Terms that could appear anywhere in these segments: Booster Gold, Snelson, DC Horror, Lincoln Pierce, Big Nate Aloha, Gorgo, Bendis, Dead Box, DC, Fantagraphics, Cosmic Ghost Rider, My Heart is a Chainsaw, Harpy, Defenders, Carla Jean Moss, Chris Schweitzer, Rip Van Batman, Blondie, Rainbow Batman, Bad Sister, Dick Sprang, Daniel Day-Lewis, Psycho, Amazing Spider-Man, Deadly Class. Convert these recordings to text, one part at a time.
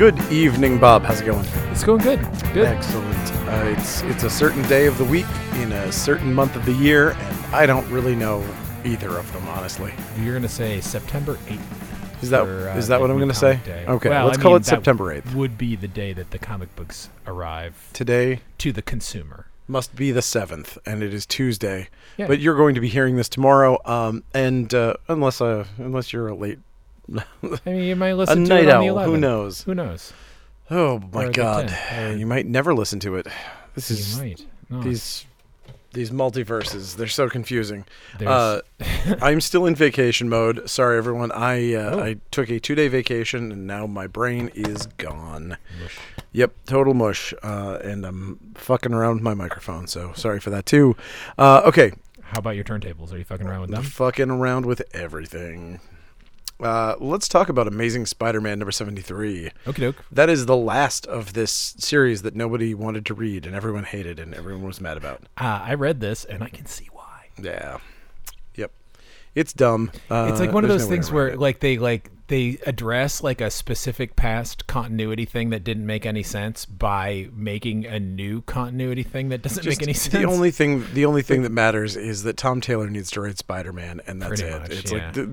Good evening, Bob. How's it going? It's going good. Good. Excellent. It's a certain day of the week in a certain month of the year, and I don't really know either of them, honestly. You're going to say September 8th. Is that what I'm going to say? Day. Okay, well, let's call it September 8th. Would be the day that the comic books arrive today to the consumer. Must be the 7th, and it is Tuesday. Yeah. But you're going to be hearing this tomorrow, unless you're a late. I mean, you might listen to it on the 11th. Who knows? Who knows? Oh my God! You might never listen to it. These multiverses—they're so confusing. I'm still in vacation mode. Sorry, everyone. I took a 2-day vacation, and now my brain is gone. Mush. Yep, total mush. And I'm fucking around with my microphone. So sorry for that too. Okay. How about your turntables? Are you fucking around with them? Fucking around with everything. Let's talk about Amazing Spider-Man number 73. Okie doke. That is the last of this series that nobody wanted to read and everyone hated and everyone was mad about. I read this and I can see why. Yeah. Yep. It's dumb. It's like one of those things where they address like a specific past continuity thing that didn't make any sense by making a new continuity thing that doesn't make any sense. The only thing that matters is that Tom Taylor needs to write Spider-Man, and that's it.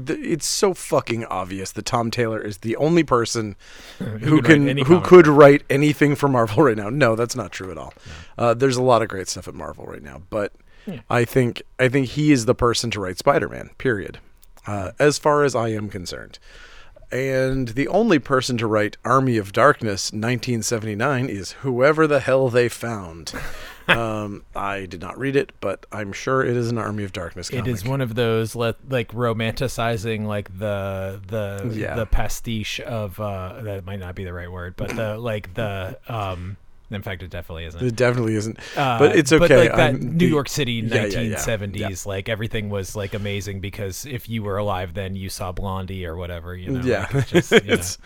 It's so fucking obvious that Tom Taylor is the only person who could write anything for Marvel right now. No, that's not true at all. No. There's a lot of great stuff at Marvel right now, but yeah. I think he is the person to write Spider-Man. Period. As far as I am concerned. And the only person to write Army of Darkness 1979 is whoever the hell they found. I did not read it, but I'm sure it is an Army of Darkness comic. It is one of those romanticizing the pastiche of that might not be the right word, but in fact, it definitely isn't. It definitely isn't. But it's okay. But New York City 1970s, everything was amazing because if you were alive then, you saw Blondie or whatever. You know, yeah. It's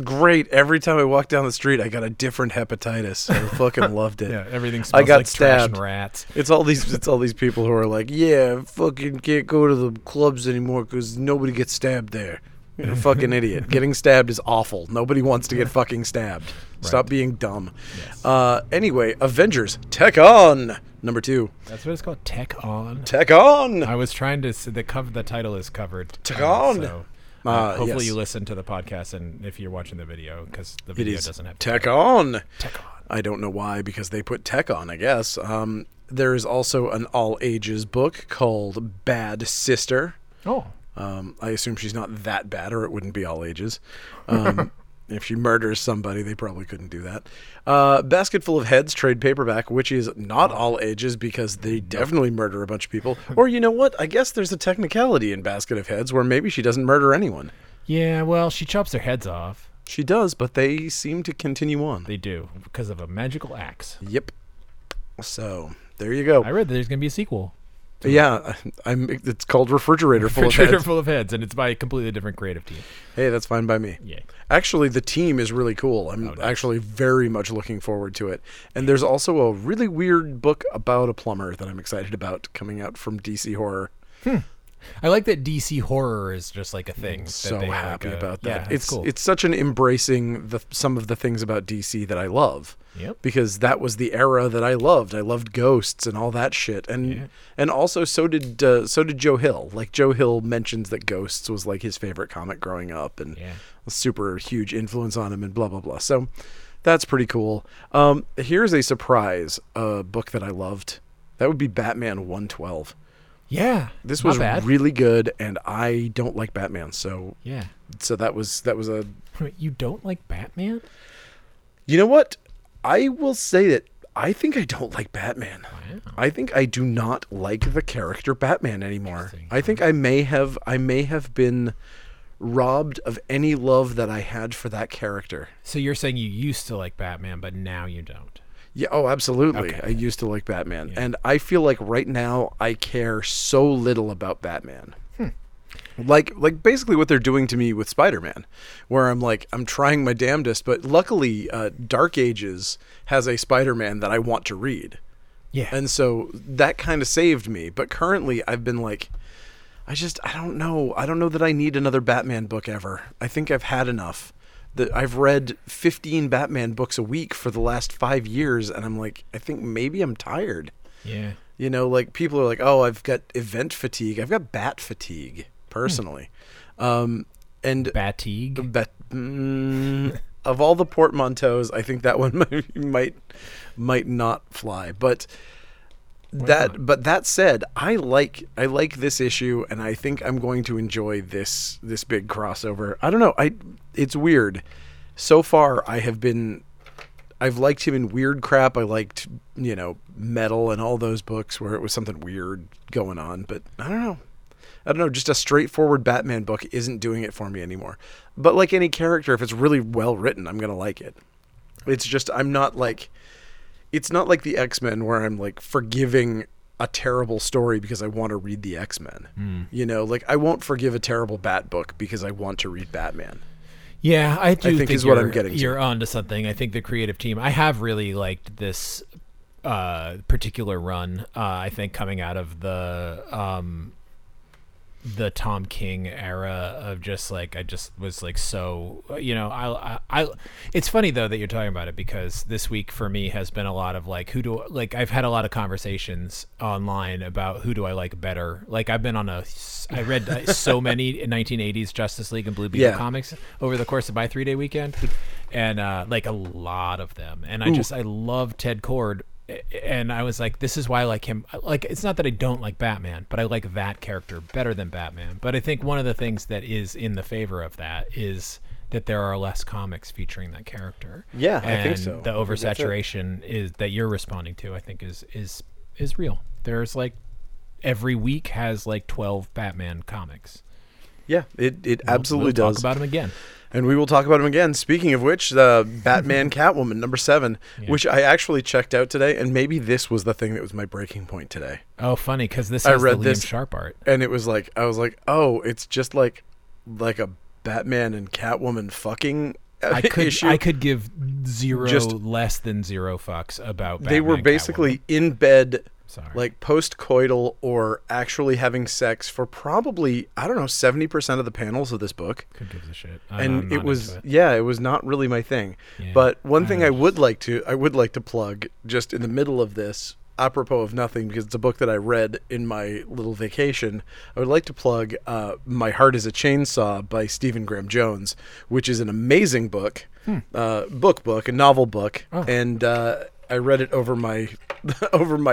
great. Every time I walk down the street, I got a different hepatitis. I fucking loved it. Yeah, everything smells trash and rats. It's all these people who are like, yeah, I fucking can't go to the clubs anymore because nobody gets stabbed there. You're a fucking idiot. Getting stabbed is awful. Nobody wants to get fucking stabbed. Right. Stop being dumb. Yes. Anyway, Avengers Tech On number 2. That's what it's called. Tech On. Tech On. I was trying to see the title is covered. Tech On. So, hopefully you listen to the podcast, and if you're watching the video, because the video doesn't have Tech On. Tech On. I don't know why, because they put Tech On, I guess. There is also an all ages book called Bad Sister. Oh. I assume she's not that bad, or it wouldn't be all ages. If she murders somebody, they probably couldn't do that. Basketful of Heads trade paperback, which is not all ages because they definitely murder a bunch of people. Or you know what? I guess there's a technicality in Basket of Heads where maybe she doesn't murder anyone. Yeah, well, she chops their heads off. She does, but they seem to continue on. They do, because of a magical axe. Yep. So, there you go. I read that there's going to be a sequel. Yeah, it's called Refrigerator Full of Heads, and it's by a completely different creative team. Hey, that's fine by me. Yeah. Actually, the team is really cool. I'm actually very much looking forward to it. And there's also a really weird book about a plumber that I'm excited about coming out from DC Horror. I like that DC Horror is just a thing. I'm so happy about that. Yeah, it's cool. It's such an embracing some of the things about DC that I love. Yep. Because that was the era that I loved. I loved ghosts and all that shit, and also so did Joe Hill. Like Joe Hill mentions that Ghosts was his favorite comic growing up, and a super huge influence on him, and blah blah blah. So that's pretty cool. Here's a surprise, a book that I loved. That would be Batman 112. Yeah, this was really good, and I don't like Batman, so that was a. Wait, you don't like Batman? You know what? I will say that I think I don't like Batman. Wow. I think I do not like the character Batman anymore. I think I may have been robbed of any love that I had for that character. So you're saying you used to like Batman, but now you don't. Yeah, oh, absolutely. Okay. I used to like Batman. Yeah. And I feel like right now I care so little about Batman. Like basically what they're doing to me with Spider-Man, where I'm trying my damnedest, but luckily Dark Ages has a Spider-Man that I want to read. Yeah. And so that kind of saved me. But currently I've been I don't know that I need another Batman book ever. I think I've had enough. that I've read 15 Batman books a week for the last 5 years, and I'm like, I think maybe I'm tired. Yeah. You know, like, people are like, oh, I've got event fatigue. I've got bat fatigue, personally. And Bat-tigue? Of all the portmanteaus, I think that one might not fly. But that said, I like this issue, and I think I'm going to enjoy this big crossover. I don't know. It's weird. So far, I've liked him in weird crap. I liked, Metal and all those books where it was something weird going on. But I don't know. Just a straightforward Batman book isn't doing it for me anymore. But like any character, if it's really well written, I'm going to like it. It's just, I'm not like, it's not like the X-Men where I'm like forgiving a terrible story because I want to read the X-Men. Mm. Like, I won't forgive a terrible Bat book because I want to read Batman. Yeah, I think is what I'm getting to. You're onto something. I think the creative team, I have really liked this particular run. I think coming out of the Tom King era of just like, I just was like, so, it's funny though that you're talking about it, because this week for me has been a lot of like, I've had a lot of conversations online about who do I like better? Like, I read so many 1980s Justice League and Blue Beetle comics over the course of my 3-day weekend. And like a lot of them. And I love Ted Kord. And I was like, this is why I like him. Like, it's not that I don't like Batman, but I like that character better than Batman. But I think one of the things that is in the favor of that is that there are less comics featuring that character. Yeah, and I think so. The oversaturation is that you're responding to, I think, is real. There's like, every week has like 12 Batman comics. Yeah, it absolutely does. We'll talk about him again. And we will talk about him again. Speaking of which, the Batman Catwoman, number 7, which I actually checked out today, and maybe this was the thing that was my breaking point today. Oh, funny, because this is the Liam Sharp art. And it was like, I was like, oh, it's just like a Batman and Catwoman fucking issue. I could give less than zero fucks about Batman. They were basically in bed, like post-coital or actually having sex for probably, 70% of the panels of this book. Who gives a shit? And it was not really my thing. Yeah. But one thing I would like to plug just in the middle of this, apropos of nothing, because it's a book that I read in my little vacation. I would like to plug My Heart is a Chainsaw by Stephen Graham Jones, which is an amazing book, a novel book. Oh. And I read it over my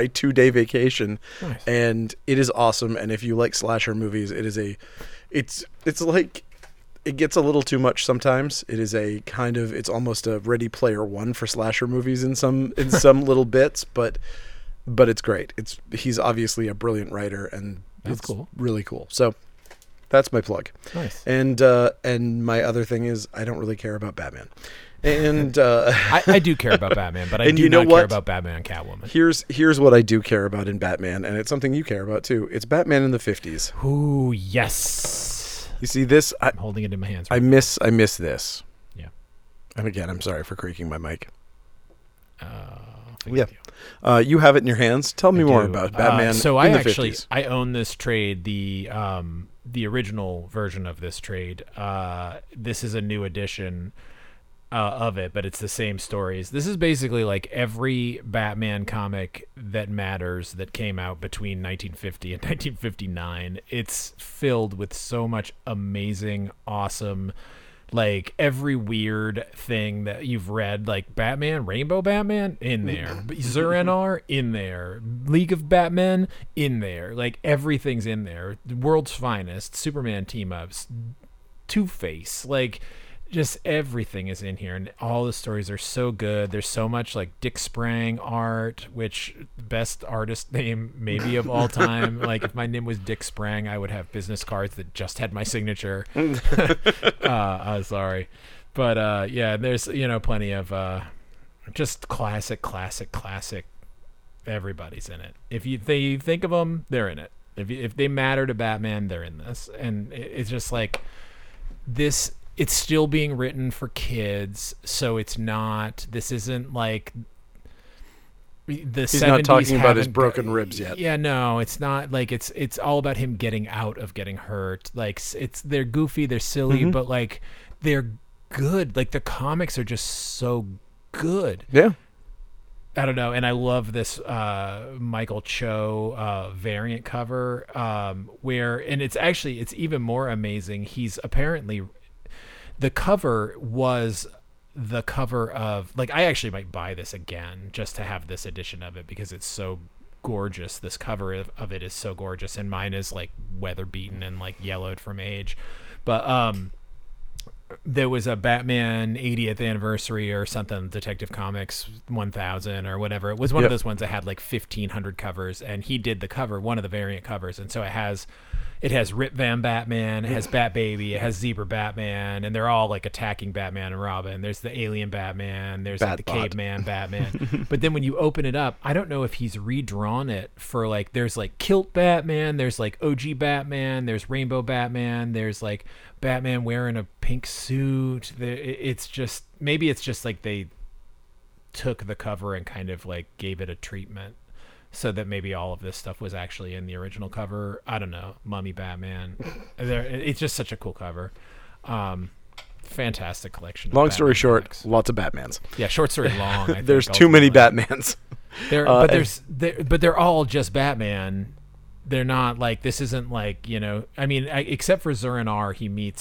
two-day vacation. Nice. And it is awesome. And if you like slasher movies, it's like, it gets a little too much sometimes. It is a kind of, it's almost a Ready Player One for slasher movies in some little bits, but it's great. He's obviously a brilliant writer, and really cool. So that's my plug. Nice. And my other thing is, I don't really care about Batman. And I do care about Batman, but I do not care about Batman and Catwoman. Here's what I do care about in Batman, and it's something you care about too. It's Batman in the 50s. Ooh, yes. You see this? I'm holding it in my hands. Right now. I miss this. Yeah. And again, I'm sorry for creaking my mic. Yeah. You have it in your hands. Tell me more about Batman. So in the 50s. I own this trade. The original version of this trade. This is a new edition. Of it, but it's the same stories. This is basically like every Batman comic that matters that came out between 1950 and 1959. It's filled with so much amazing, awesome, like every weird thing that you've read, like Batman, Rainbow Batman in there, Zur-En-Arr in there, League of Batmen in there, like everything's in there. World's Finest, Superman team-ups, Two-Face, like, just everything is in here, and all the stories are so good. There's so much like Dick Sprang art, which best artist name maybe of all time. Like, if my name was Dick Sprang, I would have business cards that just had my signature. Sorry. But yeah, there's plenty of just classic. Everybody's in it. If you think of them, they're in it. If they matter to Batman, they're in this. And it's just like this. It's still being written for kids, so it's not. This isn't like the. He's not talking about his broken ribs yet. Yeah, no, it's not. Like, it's all about him getting out of getting hurt. Like, they're goofy, they're silly, but like they're good. Like, the comics are just so good. Yeah. I don't know, and I love this Michael Cho variant cover where, and it's actually, it's even more amazing. He's apparently, the cover was the cover of, like, I actually might buy this again just to have this edition of it because it's so gorgeous. This cover of it is so gorgeous, and mine is, like, weather beaten and, like, yellowed from age. But there was a Batman 80th anniversary or something, Detective Comics 1000 or whatever. It was one of those ones that had like 1,500 covers, and he did the cover, one of the variant covers. And so it has Rip Van Batman, it has Bat Baby, it has Zebra Batman, and they're all like attacking Batman and Robin. There's the alien Batman, there's like the caveman Batman. But then when you open it up, I don't know if he's redrawn it for like, there's like Kilt Batman, there's like OG Batman, there's Rainbow Batman, there's like Batman wearing a pink suit. It's just, maybe it's just like they took the cover and kind of like gave it a treatment, so that maybe all of this stuff was actually in the original cover. I don't know. Mummy Batman. It's just such a cool cover. Fantastic collection. Long story short, lots of Batmans. Yeah, short story long. I think, there's too many Batmans. But they're all just Batman. They're not like, this isn't like, you know, I mean, except for Zur-En-Arr, he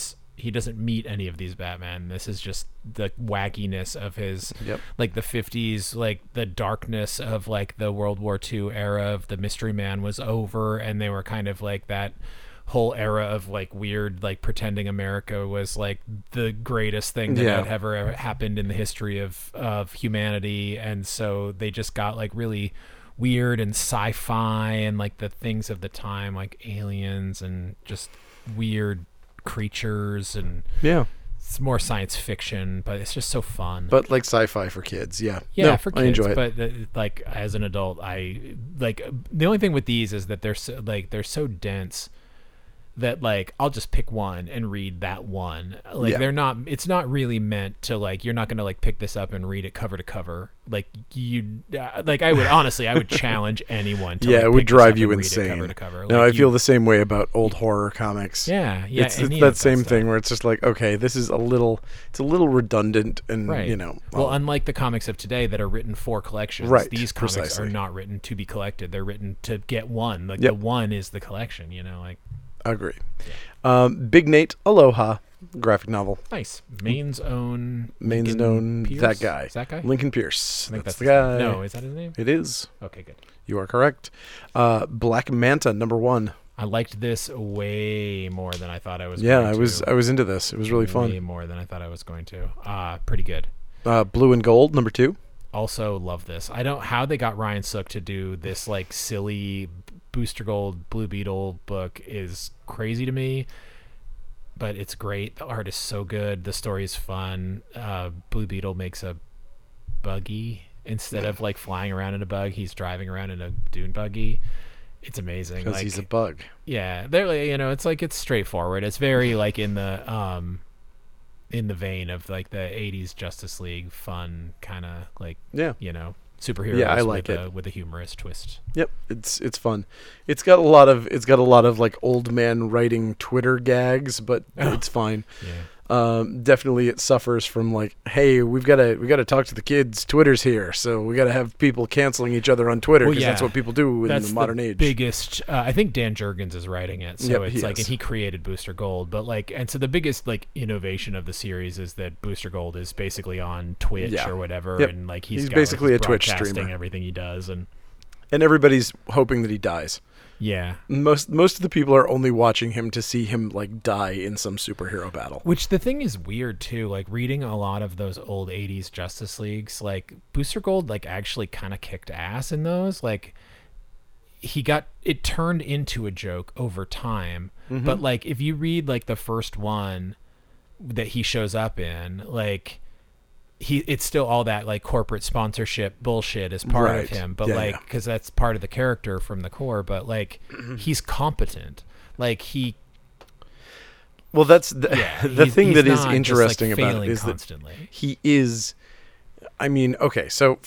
doesn't meet any of these Batman. This is just the wackiness of his, like the '50s, like the darkness of like the World War II era of the Mystery Man was over. And they were kind of like that whole era of like weird, like pretending America was like the greatest thing that had ever happened in the history of humanity. And so they just got like really weird and sci-fi and like the things of the time, like aliens and just weird creatures, and it's more science fiction, but it's just so fun, but like sci-fi for kids. For kids, I enjoy it, but like as an adult, I like, the only thing with these is that they're so dense that like I'll just pick one and read that one. Like they're not, it's not really meant to like, you're not going to like pick this up and read it cover to cover. Like you like I would challenge anyone to like, it would drive you insane cover to cover. No, like, I feel the same way about old horror comics. It's that same thing where it's just like, okay, this is a little redundant, and you know, unlike the comics of today that are written for collections, these comics are not written to be collected. They're written to get one, like the one is the collection, you know, like I agree. Big Nate, Aloha, graphic novel. Nice. Maine's own. Pierce? That guy. Is that guy? Lincoln Pierce. I think that's the guy. No, is that his name? It is. Okay, good. You are correct. Black Manta, #1. I liked this way more than I thought I was going to. Yeah, I was into this. It was really fun. Way more than I thought I was going to. Pretty good. Blue and Gold, #2. Also love this. I don't know how they got Ryan Sook to do this like silly Booster Gold Blue Beetle book is crazy to me, but it's great. The art is so good. The story is fun. Blue Beetle makes a buggy instead of like flying around in a bug. He's driving around in a dune buggy. It's amazing because like, he's a bug. Yeah, they're, you know, it's like, it's straightforward. It's very like in the vein of like the 80s Justice League, fun kind of like, you know, superheroes with a humorous twist. Yep, it's fun. It's got a lot of like old man writing Twitter gags, but it's fine. Yeah. Definitely it suffers from like, hey, we got to talk to the kids. Twitter's here, so we got to have people canceling each other on Twitter because that's what people do in the modern age. Biggest, I think Dan Jurgens is writing it, so it's like, and he created Booster Gold, but like, and so the biggest like innovation of the series is that Booster Gold is basically on Twitch or whatever, and like he's got, basically like, a Twitch streamer. Everything he does, and everybody's hoping that he dies. Yeah. Most of the people are only watching him to see him like die in some superhero battle. Which the thing is weird too, like reading a lot of those old 80s Justice Leagues, like Booster Gold like actually kind of kicked ass in those. Like it turned into a joke over time. Mm-hmm. But like if you read like the first one that he shows up in, like it's still all that like corporate sponsorship bullshit is part of him, but like, cause that's part of the character from the core, but like he's competent. Like that's the thing that is interesting just, like, about it is constantly. That he is, I mean, okay, so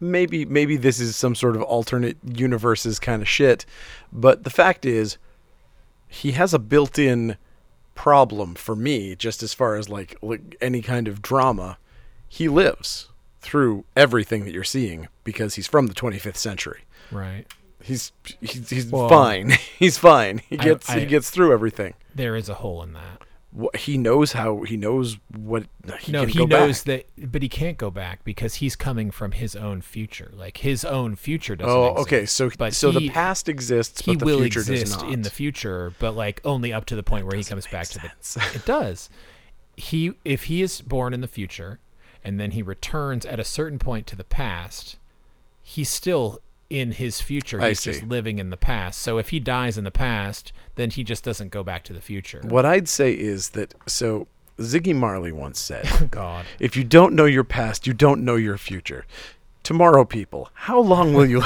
maybe this is some sort of alternate universes kind of shit, but the fact is he has a built-in problem for me, just as far as like any kind of drama. He lives through everything that you're seeing because he's from the 25th century. Right. He's well, fine. He's fine. He gets through everything. There is a hole in that. He knows that, but he can't go back because he's coming from his own future. Like his own future doesn't exist. Oh, okay. So the past exists, but the future does not. He will exist in the future, but like only up to the point where he comes back to the. It does. If he is born in the future, and then he returns at a certain point to the past, he's still in his future. He's just living in the past. So if he dies in the past, then he just doesn't go back to the future. What I'd say is that, so Ziggy Marley once said, God, if you don't know your past, you don't know your future. Tomorrow, people, how long will you?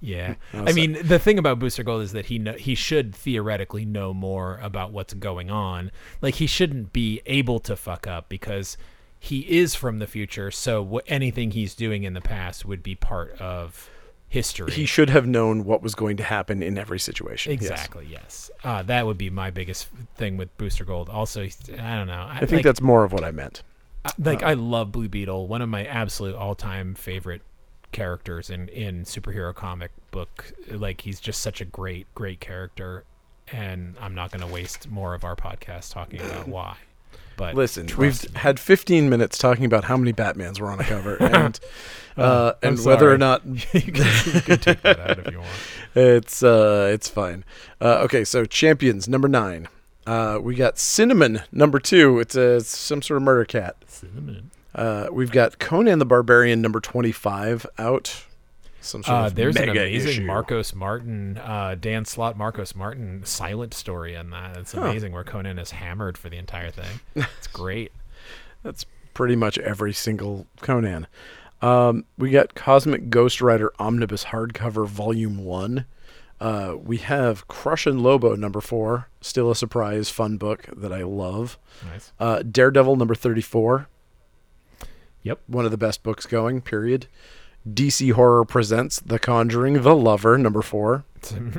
Yeah. I mean, the thing about Booster Gold is that he should theoretically know more about what's going on. Like, he shouldn't be able to fuck up because he is from the future. So anything he's doing in the past would be part of history. He should have known what was going to happen in every situation. Exactly. Yes. That would be my biggest thing with Booster Gold. Also, I don't know. I think that's more of what I meant. I love Blue Beetle. One of my absolute all-time favorite characters in superhero comic book. Like, he's just such a great, great character. And I'm not going to waste more of our podcast talking about why. But listen, we've had 15 minutes talking about how many Batmans were on a cover and and whether or not you can take that out if you want. It's fine. Okay, so Champions number 9. We got Cinnamon number 2. It's some sort of murder cat. Cinnamon. We've got Conan the Barbarian number 25 out. Some sort of there's mega an amazing issue. Marcos Martin, Dan Slott, Marcos Martin silent story on that. It's amazing where Conan is hammered for the entire thing. It's great. That's pretty much every single Conan. We got Cosmic Ghost Rider Omnibus Hardcover Volume 1. We have Crush and Lobo number 4, still a surprise fun book that I love. Nice. Daredevil number 34. Yep, one of the best books going. Period. DC Horror presents The Conjuring, The Lover, number 4.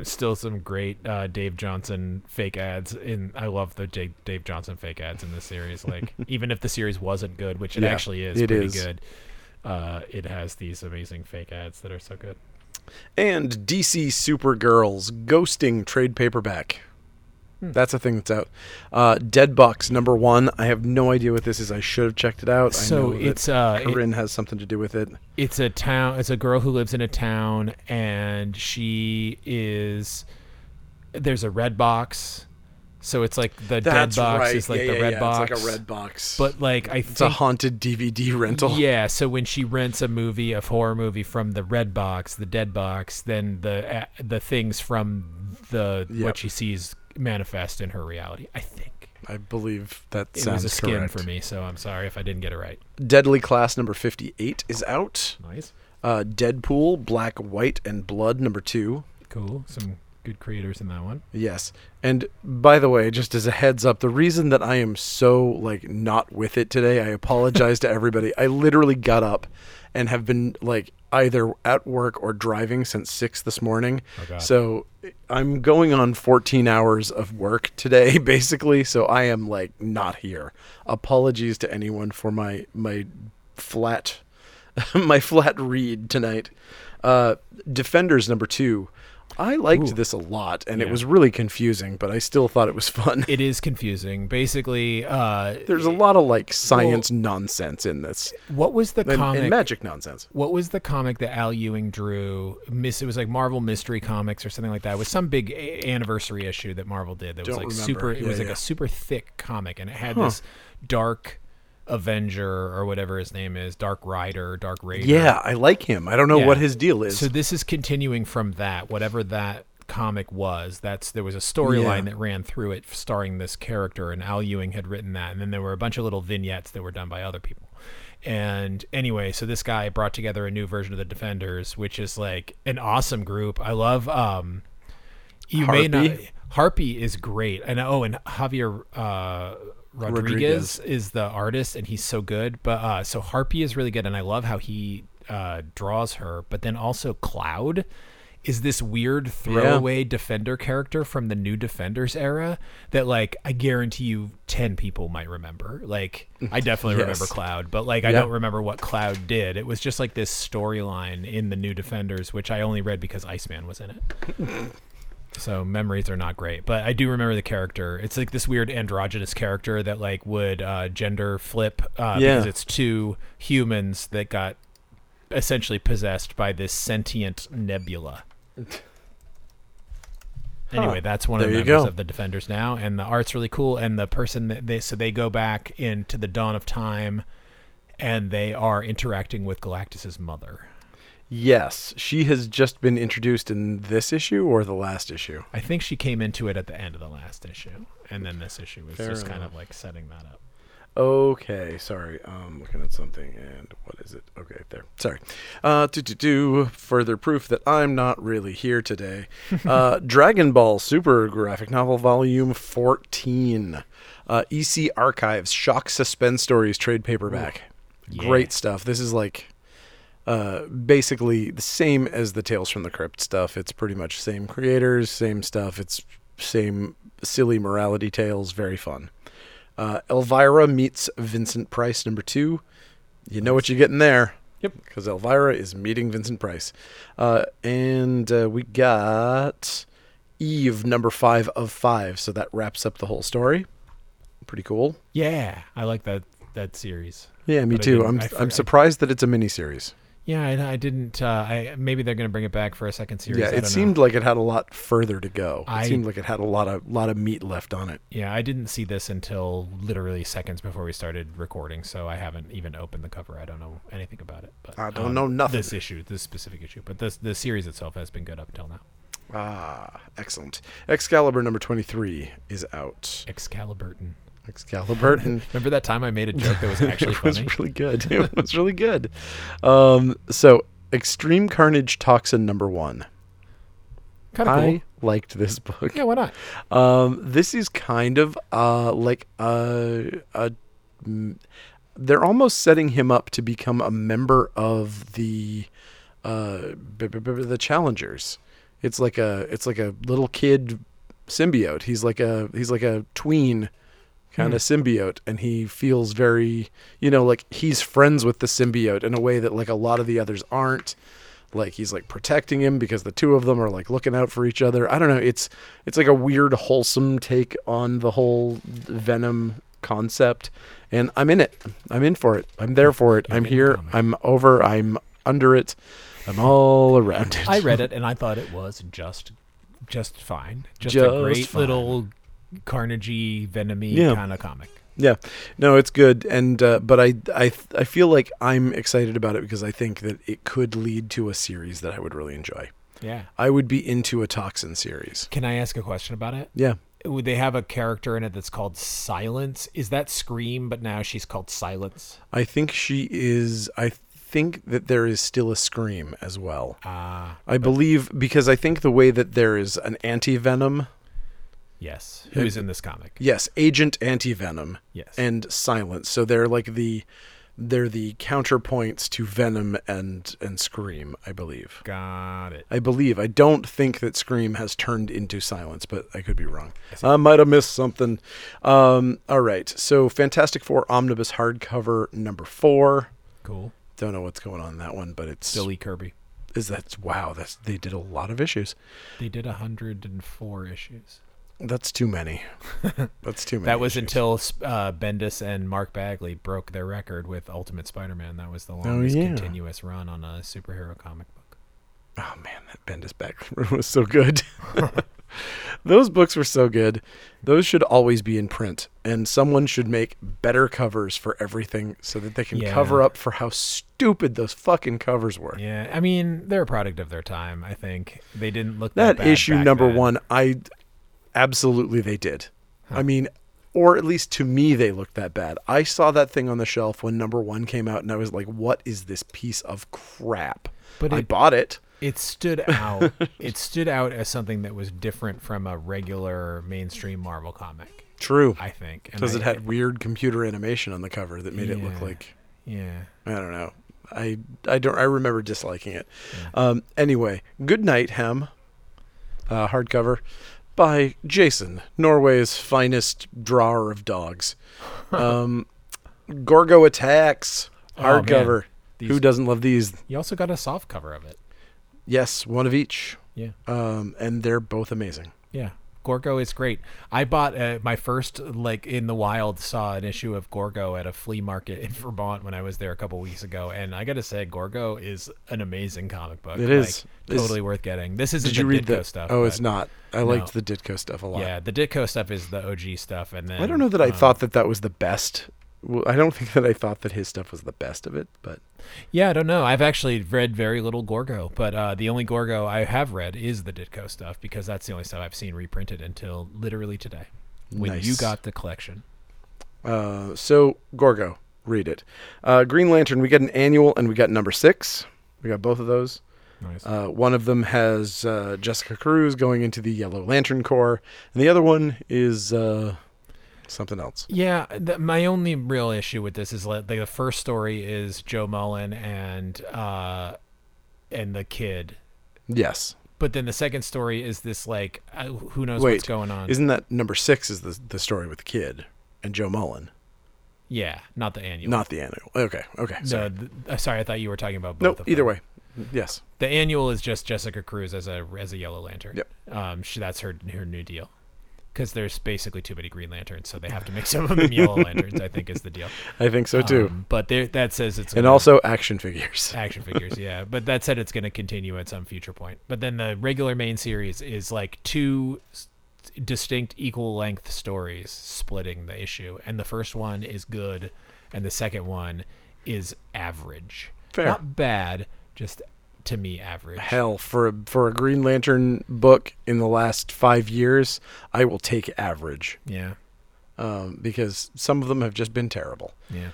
Still some great Dave Johnson fake ads. I love the Dave Johnson fake ads in this series. Like, even if the series wasn't good, which it actually is pretty good, it has these amazing fake ads that are so good. And DC Supergirl's Ghosting trade paperback. That's a thing that's out. Dead Box number 1. I have no idea what this is. I should have checked it out. So I know it's Corinne has something to do with it. It's a town. It's a girl who lives in a town, and there's a red box. So it's like the Dead Box is like the red box. It's like a red box. But like it's a haunted DVD rental. Yeah, so when she rents a horror movie from the red box, the Dead Box, then the things from what she sees manifest in her reality. I think. I believe that sounds correct. It was a skin for me, so I'm sorry if I didn't get it right. Deadly Class number 58 is out. Nice. Deadpool Black, White, and Blood number 2. Cool. Some good creators in that one. Yes. And by the way, just as a heads up, the reason that I am so like not with it today, I apologize to everybody. I literally got up and have been like either at work or driving since 6 this morning. Oh, so I'm going on 14 hours of work today, basically. So I am like not here. Apologies to anyone for my flat read tonight. Defenders number 2. I liked this a lot, and it was really confusing, but I still thought it was fun. It is confusing. Basically, there's a lot of like science nonsense in this. What was the comic? And magic nonsense. What was the comic that Al Ewing drew? It was like Marvel Mystery Comics or something like that. It was some big anniversary issue that Marvel did that was like super. It was like a super thick comic, and it had this dark Avenger or whatever his name is, Dark Raider. Yeah, I like him. I don't know what his deal is. So this is continuing from that, whatever that comic was. There was a storyline that ran through it starring this character, and Al Ewing had written that, and then there were a bunch of little vignettes that were done by other people. And anyway, so this guy brought together a new version of the Defenders, which is like an awesome group. I love Harpy is great. And and Javier Rodriguez is the artist, and he's so good. But so Harpy is really good, and I love how he draws her. But then also Cloud is this weird throwaway Defender character from the New Defenders era that, like, I guarantee you 10 people might remember. Like, I definitely remember Cloud, but, like, I don't remember what Cloud did. It was just, like, this storyline in the New Defenders, which I only read because Iceman was in it. So memories are not great, but I do remember the character. It's like this weird androgynous character that, like, would gender flip because it's two humans that got essentially possessed by this sentient nebula. Anyway, that's one of the members of the Defenders now, and the art's really cool. And the person that they go back into the dawn of time, and they are interacting with Galactus's mother. Yes, she has just been introduced in this issue or the last issue. I think she came into it at the end of the last issue, and then this issue was just kind of like setting that up. Okay, sorry. I'm looking at something, and what is it? Okay, there. Sorry. Further proof that I'm not really here today. Dragon Ball Super Graphic Novel Volume 14. EC Archives Shock Suspense Stories Trade Paperback. Yeah. Great stuff. This is like basically the same as the Tales from the Crypt stuff. It's pretty much same creators, same stuff. It's same silly morality tales. Very fun. Elvira meets Vincent Price, number 2. You know what you're getting there. Yep. Because Elvira is meeting Vincent Price. And we got Eve, number 5 of 5. So that wraps up the whole story. Pretty cool. Yeah. I like that series. Yeah, me too. I'm surprised that it's a miniseries. Yeah, I didn't. Maybe they're going to bring it back for a second series. Yeah, it seemed like it had a lot further to go. It seemed like it had a lot of meat left on it. Yeah, I didn't see this until literally seconds before we started recording, so I haven't even opened the cover. I don't know anything about it. But I don't know nothing. This specific issue, but the series itself has been good up until now. Ah, excellent. Excalibur number 23 is out. Excaliburton. Remember that time I made a joke that was actually funny? It was really good. So Extreme Carnage Toxin number 1. Kind of cool. I liked this book. Yeah, why not? This is kind of they're almost setting him up to become a member of the Challengers. It's like a little kid symbiote. He's like a tween kind of symbiote, and he feels very, like he's friends with the symbiote in a way that like a lot of the others aren't. Like he's like protecting him because the two of them are like looking out for each other. I don't know. It's like a weird, wholesome take on the whole Venom concept, and I'm in it. I'm in for it. I'm there for it. I'm here. I'm over. I'm under it. I'm all around it. I read it and I thought it was just fine. Just a great little carnagey, venomy kind of comic. Yeah, no, it's good, and but I feel like I'm excited about it because I think that it could lead to a series that I would really enjoy. Yeah, I would be into a Toxin series. Can I ask a question about it? Yeah, would they have a character in it that's called Silence? Is that Scream, but now she's called Silence? I think she is. I think that there is still a Scream as well. I believe, because I think the way that there is an anti-Venom. Yes. Who is in this comic? Yes, Agent Anti-Venom. Yes. And Silence. So they're like the counterpoints to Venom and Scream, I believe. Got it. I believe. I don't think that Scream has turned into Silence, but I could be wrong. I might have missed something. All right. So Fantastic Four Omnibus Hardcover number 4. Cool. Don't know what's going on in that one, but it's Billy Kirby. They did a lot of issues. They did 104 issues. That's too many. That was issues. Until Bendis and Mark Bagley broke their record with Ultimate Spider-Man. That was the longest continuous run on a superhero comic book. Oh man, that Bendis Bagley run was so good. Those books were so good. Those should always be in print, and someone should make better covers for everything so that they can cover up for how stupid those fucking covers were. Yeah, I mean, they're a product of their time, I think. They didn't look that bad. That issue number 1, I absolutely they did. Huh. I mean, or at least to me, they looked that bad. I saw that thing on the shelf when number 1 came out, and I was like, what is this piece of crap? But I bought it. It stood out. It stood out as something that was different from a regular mainstream Marvel comic. True, I think, because it had weird computer animation on the cover that made it look like. Yeah, I don't know. I remember disliking it. Mm. Anyway, Good Night Hem, hardcover, by Jason, Norway's finest drawer of dogs. Gorgo Attacks, hardcover. Oh, who doesn't love these? You also got a soft cover of it. Yes, one of each. Yeah. And they're both amazing. Yeah. Gorgo is great. I bought my first, like, in the wild, saw an issue of Gorgo at a flea market in Vermont when I was there a couple weeks ago, and I gotta say, Gorgo is an amazing comic book. It is. Totally worth getting. This isn't the Ditko stuff. Oh, it's not. I liked the Ditko stuff a lot. Yeah, the Ditko stuff is the OG stuff, and then I don't know that I thought that was the best. Well, I don't think that I thought that his stuff was the best of it, but yeah, I don't know. I've actually read very little Gorgo, but the only Gorgo I have read is the Ditko stuff, because that's the only stuff I've seen reprinted until literally today when you got the collection. So Gorgo, read it. Green Lantern, we got an annual and we got number 6. We got both of those. Nice. One of them has Jessica Cruz going into the Yellow Lantern Corps, and the other one is... something else. Yeah, my only real issue with this is the first story is Joe Mullen and the kid. Yes. But then the second story is this, like, who knows what's going on. Isn't that number 6 is the story with the kid and Joe Mullen? Yeah, not the annual. Not the annual. Okay. Sorry, sorry, I thought you were talking about both of them. No, either way. Yes. The annual is just Jessica Cruz as a Yellow Lantern. Yep. That's her new deal. Because there's basically too many Green Lanterns, so they have to make some of them Yellow Lanterns, I think, is the deal. I think so, too. But that says it's... And also action figures. Action figures, yeah. But that said, it's going to continue at some future point. But then the regular main series is like 2 distinct equal-length stories splitting the issue. And the first one is good, and the second one is average. Fair. Not bad, just to me average. Hell, for a Green Lantern book in the last 5 years, I will take average. Yeah. Because some of them have just been terrible. Yeah.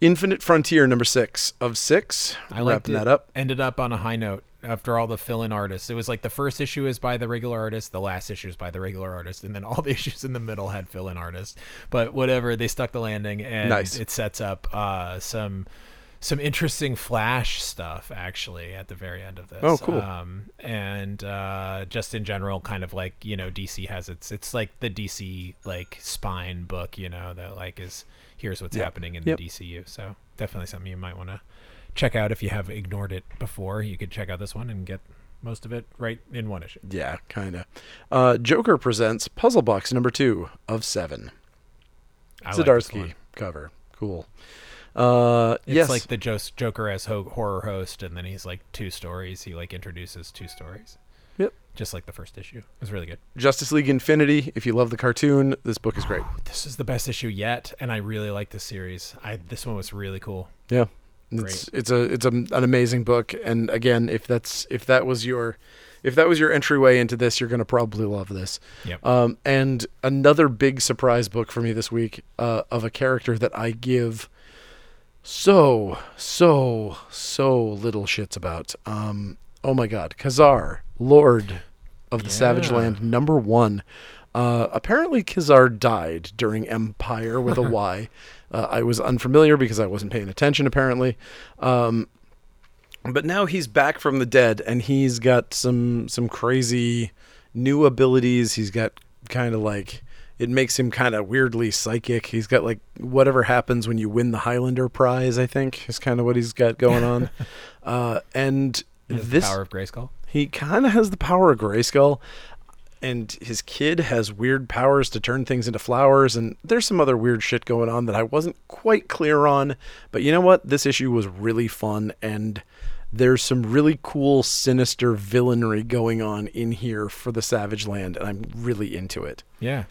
Infinite Frontier, number 6 of 6. I liked it. Wrapping that up. Ended up on a high note after all the fill-in artists. It was like the first issue is by the regular artist, the last issue is by the regular artist, and then all the issues in the middle had fill-in artists. But whatever, they stuck the landing, and it sets up some interesting Flash stuff, actually, at the very end of this. Oh, cool. And just in general, kind of like, you know, DC has it's like the DC, like, spine book, you know, that, like, is here's what's happening in the DCU. So definitely something you might want to check out if you have ignored it before. You could check out this one and get most of it right in one issue. Yeah, kind of. Joker presents Puzzle Box number 2 of 7. Zdarsky cover. Cool. It's like the Joker as horror host, and then he's like 2 stories. He like introduces 2 stories. Yep. Just like the first issue. It was really good. Justice League Infinity. If you love the cartoon, this book is great. This is the best issue yet, and I really like this series. This one was really cool. Yeah. It's an amazing book. And again, if that was your entryway into this, you're going to probably love this. Yep. And another big surprise book for me this week, of a character that I give so little shits about. Oh my God, Khazar, Lord of the Savage Land, number 1. Apparently Khazar died during Empire with a Y. I was unfamiliar because I wasn't paying attention, apparently. But now he's back from the dead, and he's got some crazy new abilities. He's got kind of like... It makes him kind of weirdly psychic. He's got like whatever happens when you win the Highlander Prize, I think, is kind of what he's got going on. And this power of Grayskull. He kind of has the power of Grayskull, and his kid has weird powers to turn things into flowers. And there's some other weird shit going on that I wasn't quite clear on. But you know what? This issue was really fun, and there's some really cool, sinister villainry going on in here for the Savage Land, and I'm really into it. Yeah.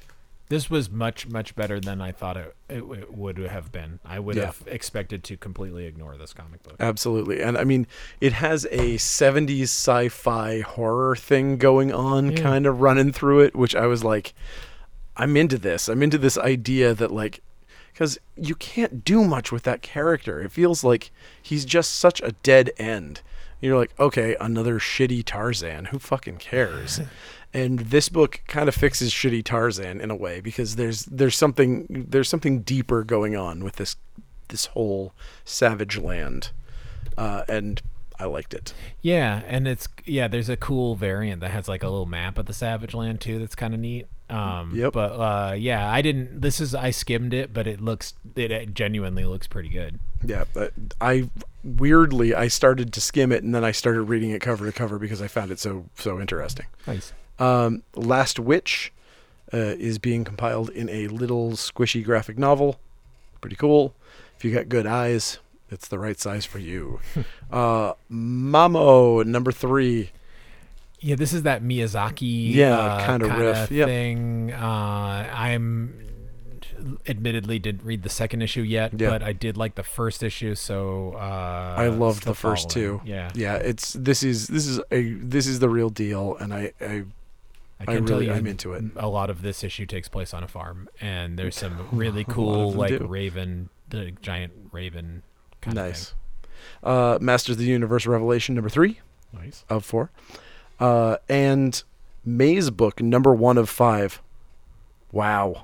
This was much, much better than I thought it would have been. I would have expected to completely ignore this comic book. Absolutely. And, I mean, it has a 70s sci-fi horror thing going on, kind of running through it, which I was like, I'm into this. I'm into this idea that, like, because you can't do much with that character. It feels like he's just such a dead end. You're like, okay, another shitty Tarzan. Who fucking cares? And this book kind of fixes shitty Tarzan in a way, because there's something deeper going on with this whole Savage Land. and I liked it. Yeah, and it's there's a cool variant that has like a little map of the Savage Land too. That's kind of neat. Yep. But I didn't. I skimmed it, but it genuinely looks pretty good. Yeah, but I started to skim it and then I started reading it cover to cover because I found it so interesting. Nice. Last Witch is being compiled in a little squishy graphic novel. Pretty cool. If you got good eyes, it's the right size for you. Mamo, number 3. Yeah, this is that Miyazaki kind of riff thing. Yep. I'm admittedly didn't read the second issue yet, but I did like the first issue. So I loved the first two. Yeah, yeah. This is the real deal, and I'm into it. A lot of this issue takes place on a farm, and there's some really cool raven, the giant raven kind of thing. Masters of the Universe Revelation number 3. Nice. Of 4. And Maze Book number 1 of 5. Wow.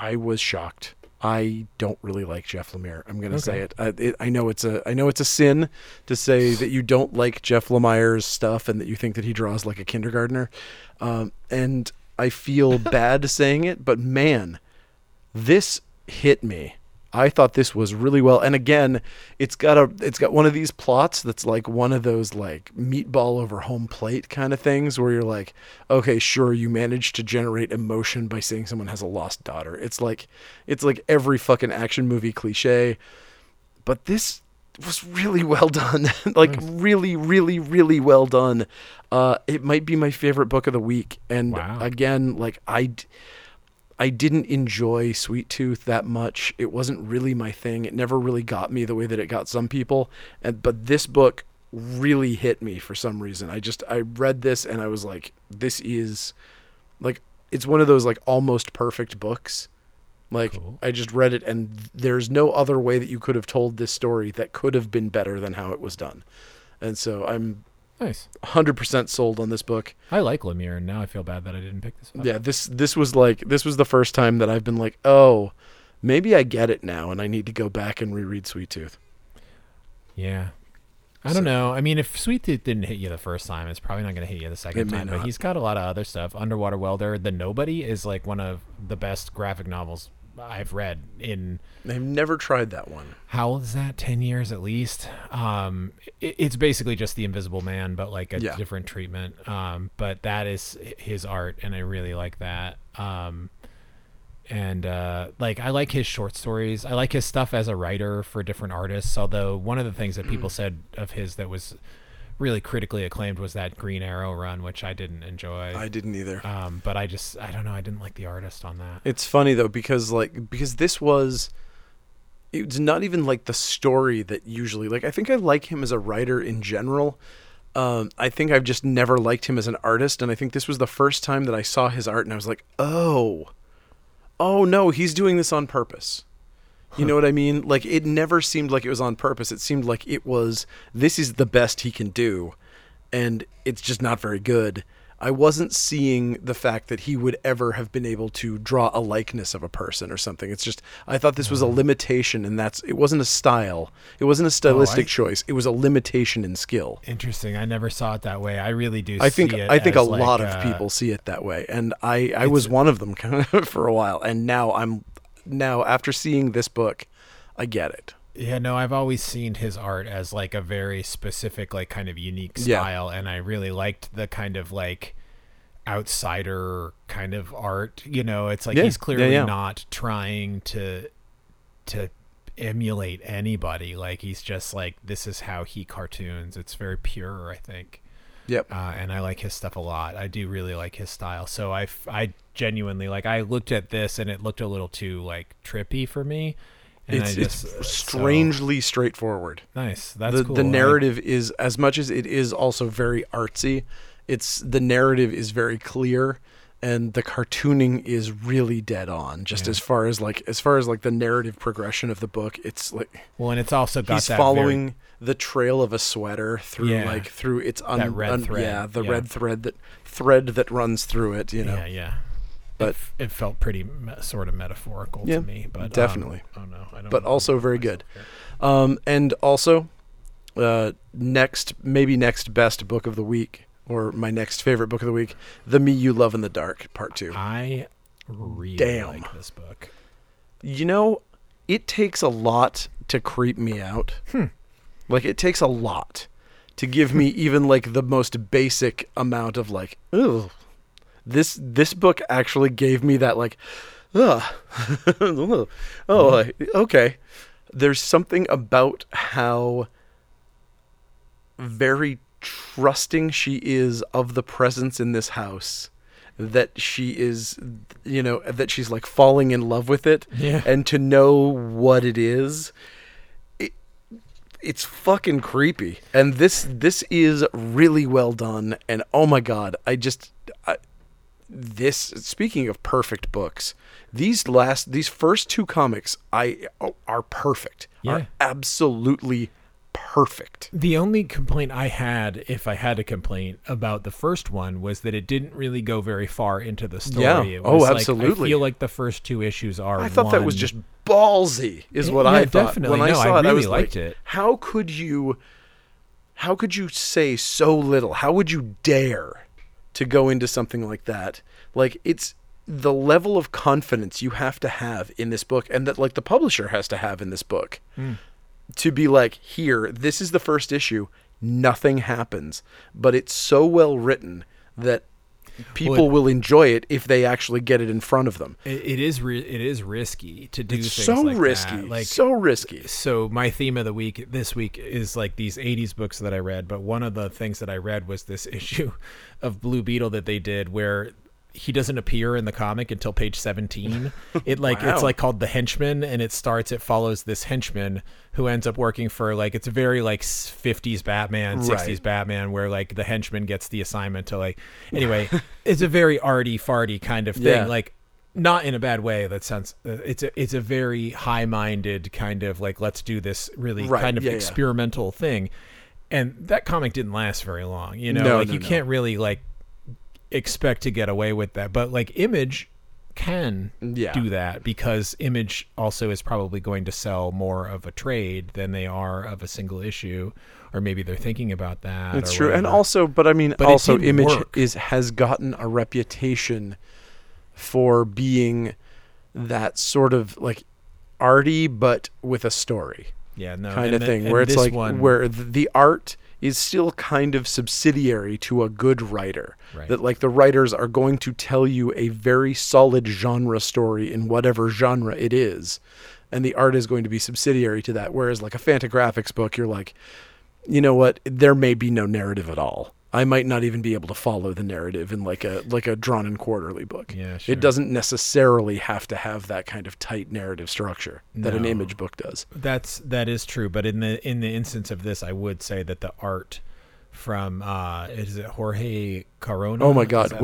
I was shocked. I don't really like Jeff Lemire. I'm going to say it. I know it's a sin to say that you don't like Jeff Lemire's stuff and that you think that he draws like a kindergartner. And I feel bad saying it, but man, this hit me. I thought this was really well. And again, it's got one of these plots that's like one of those like meatball over home plate kind of things where you're like, okay, sure, you managed to generate emotion by saying someone has a lost daughter. It's like every fucking action movie cliche, but this was really well done. Really, really, really well done. It might be my favorite book of the week. And again, like I didn't enjoy Sweet Tooth that much. It wasn't really my thing. It never really got me the way that it got some people. But this book really hit me for some reason. I read this and I was like, this is like, it's one of those like almost perfect books. Like cool. I just read it and there's no other way that you could have told this story that could have been better than how it was done. And so I'm 100% sold on this book. I like Lemire, and now I feel bad that I didn't pick this up. Yeah, this was the first time that I've been like, oh, maybe I get it now, and I need to go back and reread Sweet Tooth. Yeah. I don't know. I mean, if Sweet Tooth didn't hit you the first time, it's probably not going to hit you the second time. But he's got a lot of other stuff. Underwater Welder, The Nobody is like one of the best graphic novels I've read in. I've never tried that one. How old is that? 10 years at least. It's basically just The Invisible Man, but like a different treatment. But that is his art, and I really like that. And I like his short stories. I like his stuff as a writer for different artists. Although one of the things that people said of his that was really critically acclaimed was that Green Arrow run, which I didn't enjoy. I didn't either. But I don't know. I didn't like the artist on that. It's funny though, because it's not even like the story that usually, like, I think I like him as a writer in general. I think I've just never liked him as an artist. And I think this was the first time that I saw his art and I was like, oh no, he's doing this on purpose. You know what I mean? Like, it never seemed like it was on purpose. It seemed like it was, this is the best he can do, and it's just not very good. I wasn't seeing the fact that he would ever have been able to draw a likeness of a person or something. It's just, I thought this was a limitation, and it wasn't a style. It wasn't a stylistic choice. It was a limitation in skill. Interesting. I never saw it that way. I really do see it. I think a lot of people see it that way, and I was one of them kind of for a while, and now after seeing this book, I get it. Yeah, no, I've always seen his art as like a very specific, like kind of unique style. Yeah. And I really liked the kind of like outsider kind of art, you know, it's like, he's clearly not trying to emulate anybody. Like, he's just like, this is how he cartoons. It's very pure, I think. Yep. And I like his stuff a lot. I do really like his style. So I genuinely, like, I looked at this and it looked a little too like trippy for me. And it's strangely straightforward. Nice. That's cool. The narrative is, as much as it is also very artsy, the narrative is very clear, and the cartooning is really dead on. Just as far as the narrative progression of the book, it's like, well, and it's also got he's that following the trail of a sweater through through its red thread that runs through it. You know. Yeah. But it felt pretty sort of metaphorical to me. But definitely. Also very good. And also, next best book of the week, or my next favorite book of the week, The Me You Love in the Dark, Part 2. I really like this book. You know, it takes a lot to creep me out. Like, it takes a lot to give me even, like, the most basic amount of, like, ugh. This book actually gave me that, like, ugh. Okay. There's something about how very trusting she is of the presence in this house, that she is, you know, that she's like falling in love with it, and to know what it is, it's fucking creepy. And this is really well done. And oh my God, speaking of perfect books, these first two comics are perfect, are absolutely perfect. The only complaint I had, if I had a complaint about the first one, was that it didn't really go very far into the story. It was absolutely. I feel like the first two issues are. I thought that was just ballsy, is what I thought. Definitely. When I saw it, really I was liked like, it. How could you say so little? How would you dare to go into something like that? Like, it's the level of confidence you have to have in this book, and that like the publisher has to have in this book. To be like, here, this is the first issue, nothing happens, but it's so well written that people will enjoy it if they actually get it in front of them. It is risky to do things like that. Like, so risky. So my theme of the week this week is like these 80s books that I read, but one of the things that I read was this issue of Blue Beetle that they did where he doesn't appear in the comic until page 17. It's like called The Henchman, and it follows this henchman who ends up working for like, it's very like 50s Batman, 60s Batman, where like the henchman gets the assignment to like, anyway, it's a very arty farty kind of thing. Yeah. Like, not in a bad way. That sounds, it's a very high minded kind of like, let's do this really experimental thing. And that comic didn't last very long, you know, can't really like expect to get away with that, but like Image can do that, because Image also is probably going to sell more of a trade than they are of a single issue, or maybe they're thinking about that. It's true. Whatever. And also, but Image has gotten a reputation for being that sort of like arty, but with a story kind of thing, where it's like where the art is still kind of subsidiary to a good writer. Right. That like the writers are going to tell you a very solid genre story in whatever genre it is, and the art is going to be subsidiary to that. Whereas like a Fantagraphics book, you're like, you know what? There may be no narrative at all. I might not even be able to follow the narrative in like a drawn in quarterly book. Yeah, sure. It doesn't necessarily have to have that kind of tight narrative structure that an Image book does. That is true. But in the instance of this, I would say that the art from is it Jorge Corona? Oh my God!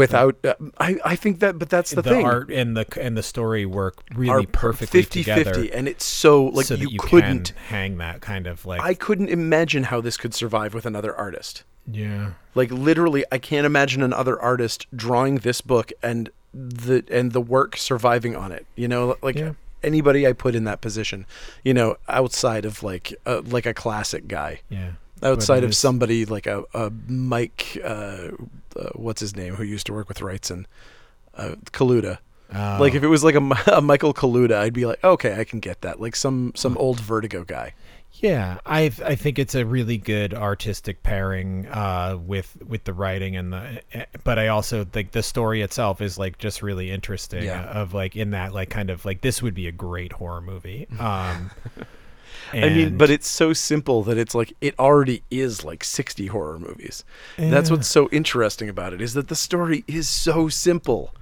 I think that, but that's the thing. The art and the story work really perfectly 50/50 together, 50-50, and it's so like so you couldn't hang that kind of like. I couldn't imagine how this could survive with another artist. Yeah. Like literally I can't imagine another artist drawing this book and the work surviving on it. You know, like anybody I put in that position, you know, outside of like a classic guy. Yeah. Outside of somebody like a Mike what's his name, who used to work with Wrightson, Kaluta. Oh. Like if it was like a Michael Kaluta, I'd be like, "Okay, I can get that." Like some old Vertigo guy. Yeah, I think it's a really good artistic pairing with the writing and but I also think the story itself is like just really interesting of like in that like kind of like this would be a great horror movie. I mean, but it's so simple that it's like it already is like 60 horror movies. Yeah. That's what's so interesting about it, is that the story is so simple.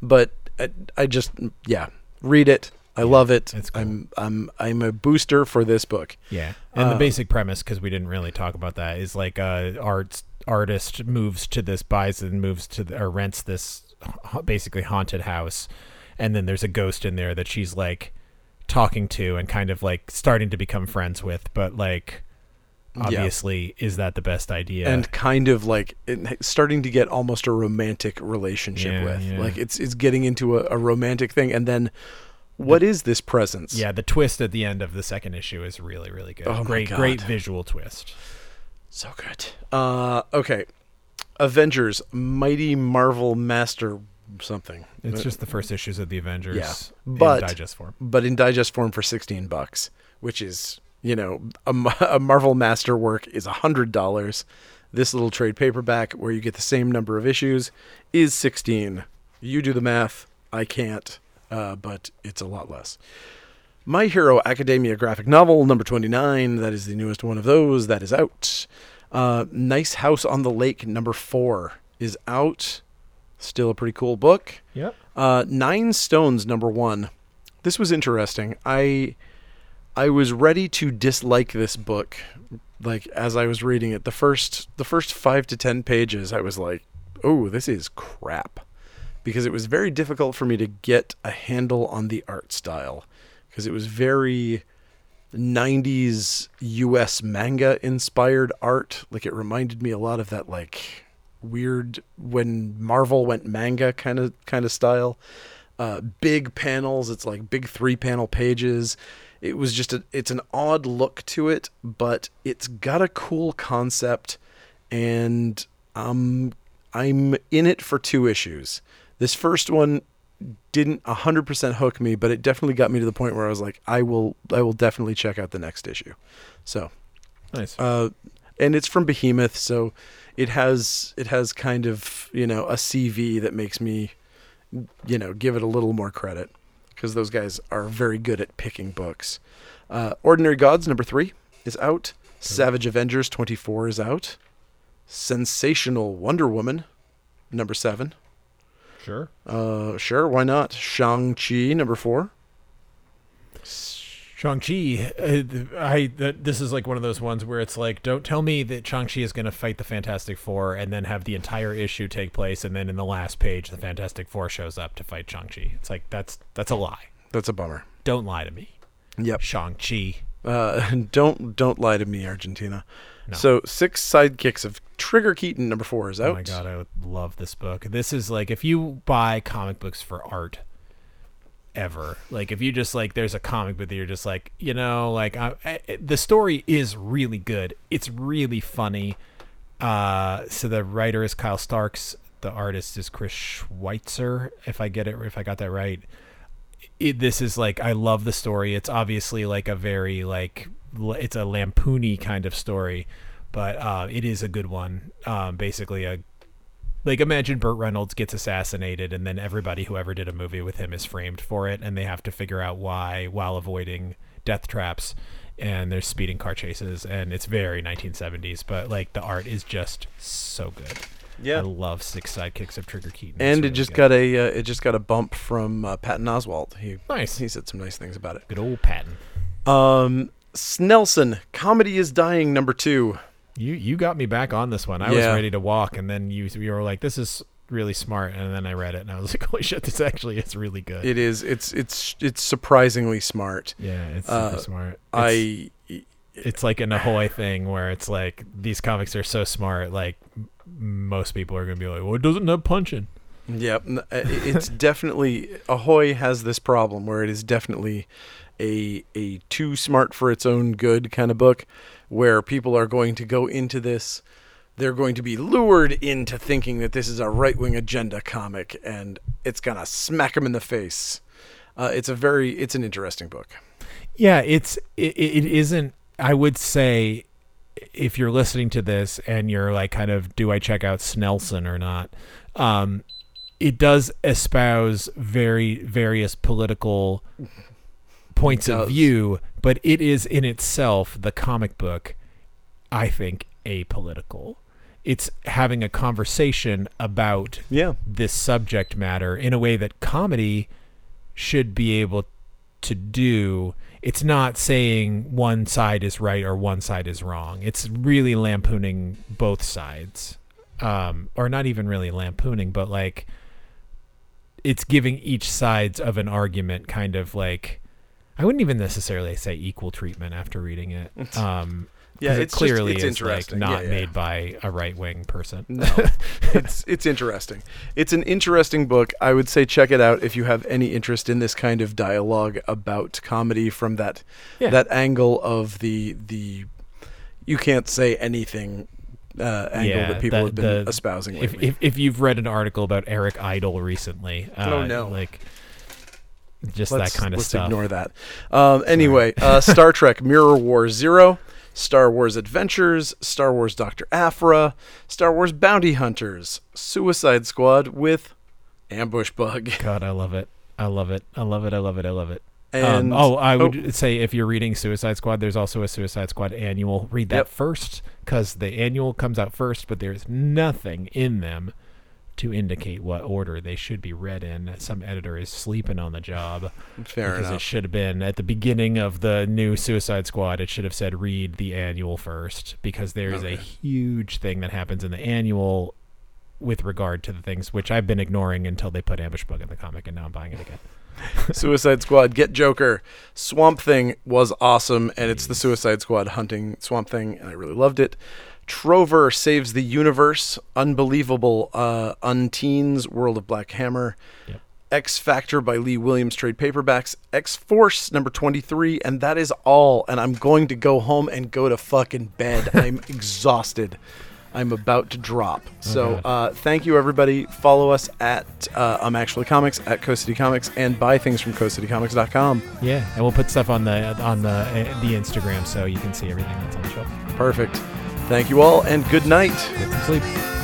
But I just read it. I love it. It's cool. I'm a booster for this book. Yeah, and the basic premise, because we didn't really talk about that, is like artist moves to this, buys and moves to or rents this basically haunted house, and then there's a ghost in there that she's like talking to and kind of like starting to become friends with, but like obviously, is that the best idea? And kind of like starting to get almost a romantic relationship with. Yeah. Like it's getting into a romantic thing. And then what is this presence? Yeah, the twist at the end of the second issue is really, really good. Oh, great visual twist. So good. Okay. Avengers, Mighty Marvel Master something. It's just the first issues of the Avengers in digest form. But in digest form for $16, which is, you know, a Marvel Master work is $100. This little trade paperback where you get the same number of issues is $16. You do the math. I can't, but it's a lot less. My Hero Academia graphic novel, number 29. That is the newest one of those. That is out. Nice House on the Lake, number 4, is out. Still a pretty cool book. Yep. Nine Stones, number 1. This was interesting. I was ready to dislike this book. Like, as I was reading it, the first 5 to 10 pages, I was like, oh, this is crap. Because it was very difficult for me to get a handle on the art style. Because it was very 90s US manga inspired art. Like, it reminded me a lot of that, like, weird when Marvel went manga kind of style. Big panels. It's like big 3-panel pages. It was just it's an odd look to it, but it's got a cool concept, and I'm in it for 2 issues. This first one didn't 100% hook me, but it definitely got me to the point where I was like, I will definitely check out the next issue. So nice. And it's from Behemoth, so it has kind of, you know, a CV that makes me, you know, give it a little more credit, because those guys are very good at picking books. Ordinary Gods, number 3, is out. Savage Avengers 24 is out. Sensational Wonder Woman, number 7. Sure. Sure, why not? Shang-Chi, number 4. Shang-Chi, this is like one of those ones where it's like, don't tell me that Shang-Chi is going to fight the Fantastic Four and then have the entire issue take place, and then in the last page, the Fantastic Four shows up to fight Shang-Chi. It's like, that's a lie. That's a bummer. Don't lie to me. Yep. Shang-Chi. Don't lie to me, Argentina. No. So 6 Sidekicks of Trigger Keaton, number 4, is out. Oh my God, I love this book. This is like, if you buy comic books for art, ever, like if you just like, there's a comic book that you're just like, you know, like the story is really good, it's really funny. So the writer is Kyle Starks, the artist is Chris Schweitzer, if I got that right. This is like, I love the story. It's obviously like a very like, it's a lampoony kind of story, but it is a good one. Basically a, like, imagine Burt Reynolds gets assassinated, and then everybody who ever did a movie with him is framed for it, and they have to figure out why while avoiding death traps, and there's speeding car chases, and it's very 1970s, but, like, the art is just so good. Yeah. I love 6 Sidekicks of Trigger Keaton. And really it just got a bump from Patton Oswalt. Nice. He said some nice things about it. Good old Patton. Snelson, Comedy is Dying, number 2. You got me back on this one. I was ready to walk, and then you were like, "This is really smart," and then I read it, and I was like, "Holy shit! This actually is really good." It is. It's surprisingly smart. Yeah, it's super smart. It's like an Ahoy thing where it's like, these comics are so smart, like most people are going to be like, "Well, it doesn't have punching." Yeah, it's definitely, Ahoy has this problem where it is definitely a too smart for its own good kind of book, where people are going to go into this, they're going to be lured into thinking that this is a right-wing agenda comic, and it's gonna smack them in the face. It's an interesting book. Yeah, it isn't. I would say, if you're listening to this and you're like, kind of, do I check out Snelson or not? It does espouse very various political points of view, but it is in itself, the comic book, I think, apolitical. It's having a conversation about this subject matter in a way that comedy should be able to do. It's not saying one side is right or one side is wrong. It's really lampooning both sides, or not even really lampooning, but like, it's giving each sides of an argument kind of like, I wouldn't even necessarily say equal treatment after reading it. Yeah, it's clearly just, it's interesting. Like not made by a right-wing person. No, it's interesting. It's an interesting book. I would say check it out if you have any interest in this kind of dialogue about comedy from that angle of the you can't say anything angle that people have been espousing lately. If you've read an article about Eric Idle recently, just that kind of stuff. Let's ignore that. Anyway, Star Trek Mirror War 0. Star Wars Adventures, Star Wars Dr. Aphra, Star Wars Bounty Hunters, Suicide Squad with Ambush Bug. God, I love it. I love it. I love it. I love it. I love it. And I would say if you're reading Suicide Squad, there's also a Suicide Squad annual. Read that first, because the annual comes out first, but there's nothing in them to indicate what order they should be read in. Some editor is sleeping on the job. Fair enough. Because it should have been at the beginning of the new Suicide Squad, it should have said read the annual first, because there is a huge thing that happens in the annual with regard to the things which I've been ignoring until they put Ambush Bug in the comic, and now I'm buying it again. Suicide Squad, get Joker. Swamp Thing was awesome, and it's the Suicide Squad hunting Swamp Thing, and I really loved it. Trover Saves the Universe, Unbelievable, Unteens, World of Black Hammer, X Factor by Lee Williams, trade paperbacks, X Force number 23, and that is all. And I'm going to go home and go to fucking bed. I'm exhausted. I'm about to drop. So thank you, everybody. Follow us at I'm Actually Comics, at Coast City Comics, and buy things from coastcitycomics.com. Yeah, and we'll put stuff on the Instagram so you can see everything that's on the show. Perfect. Thank you all, and good night. Get some sleep.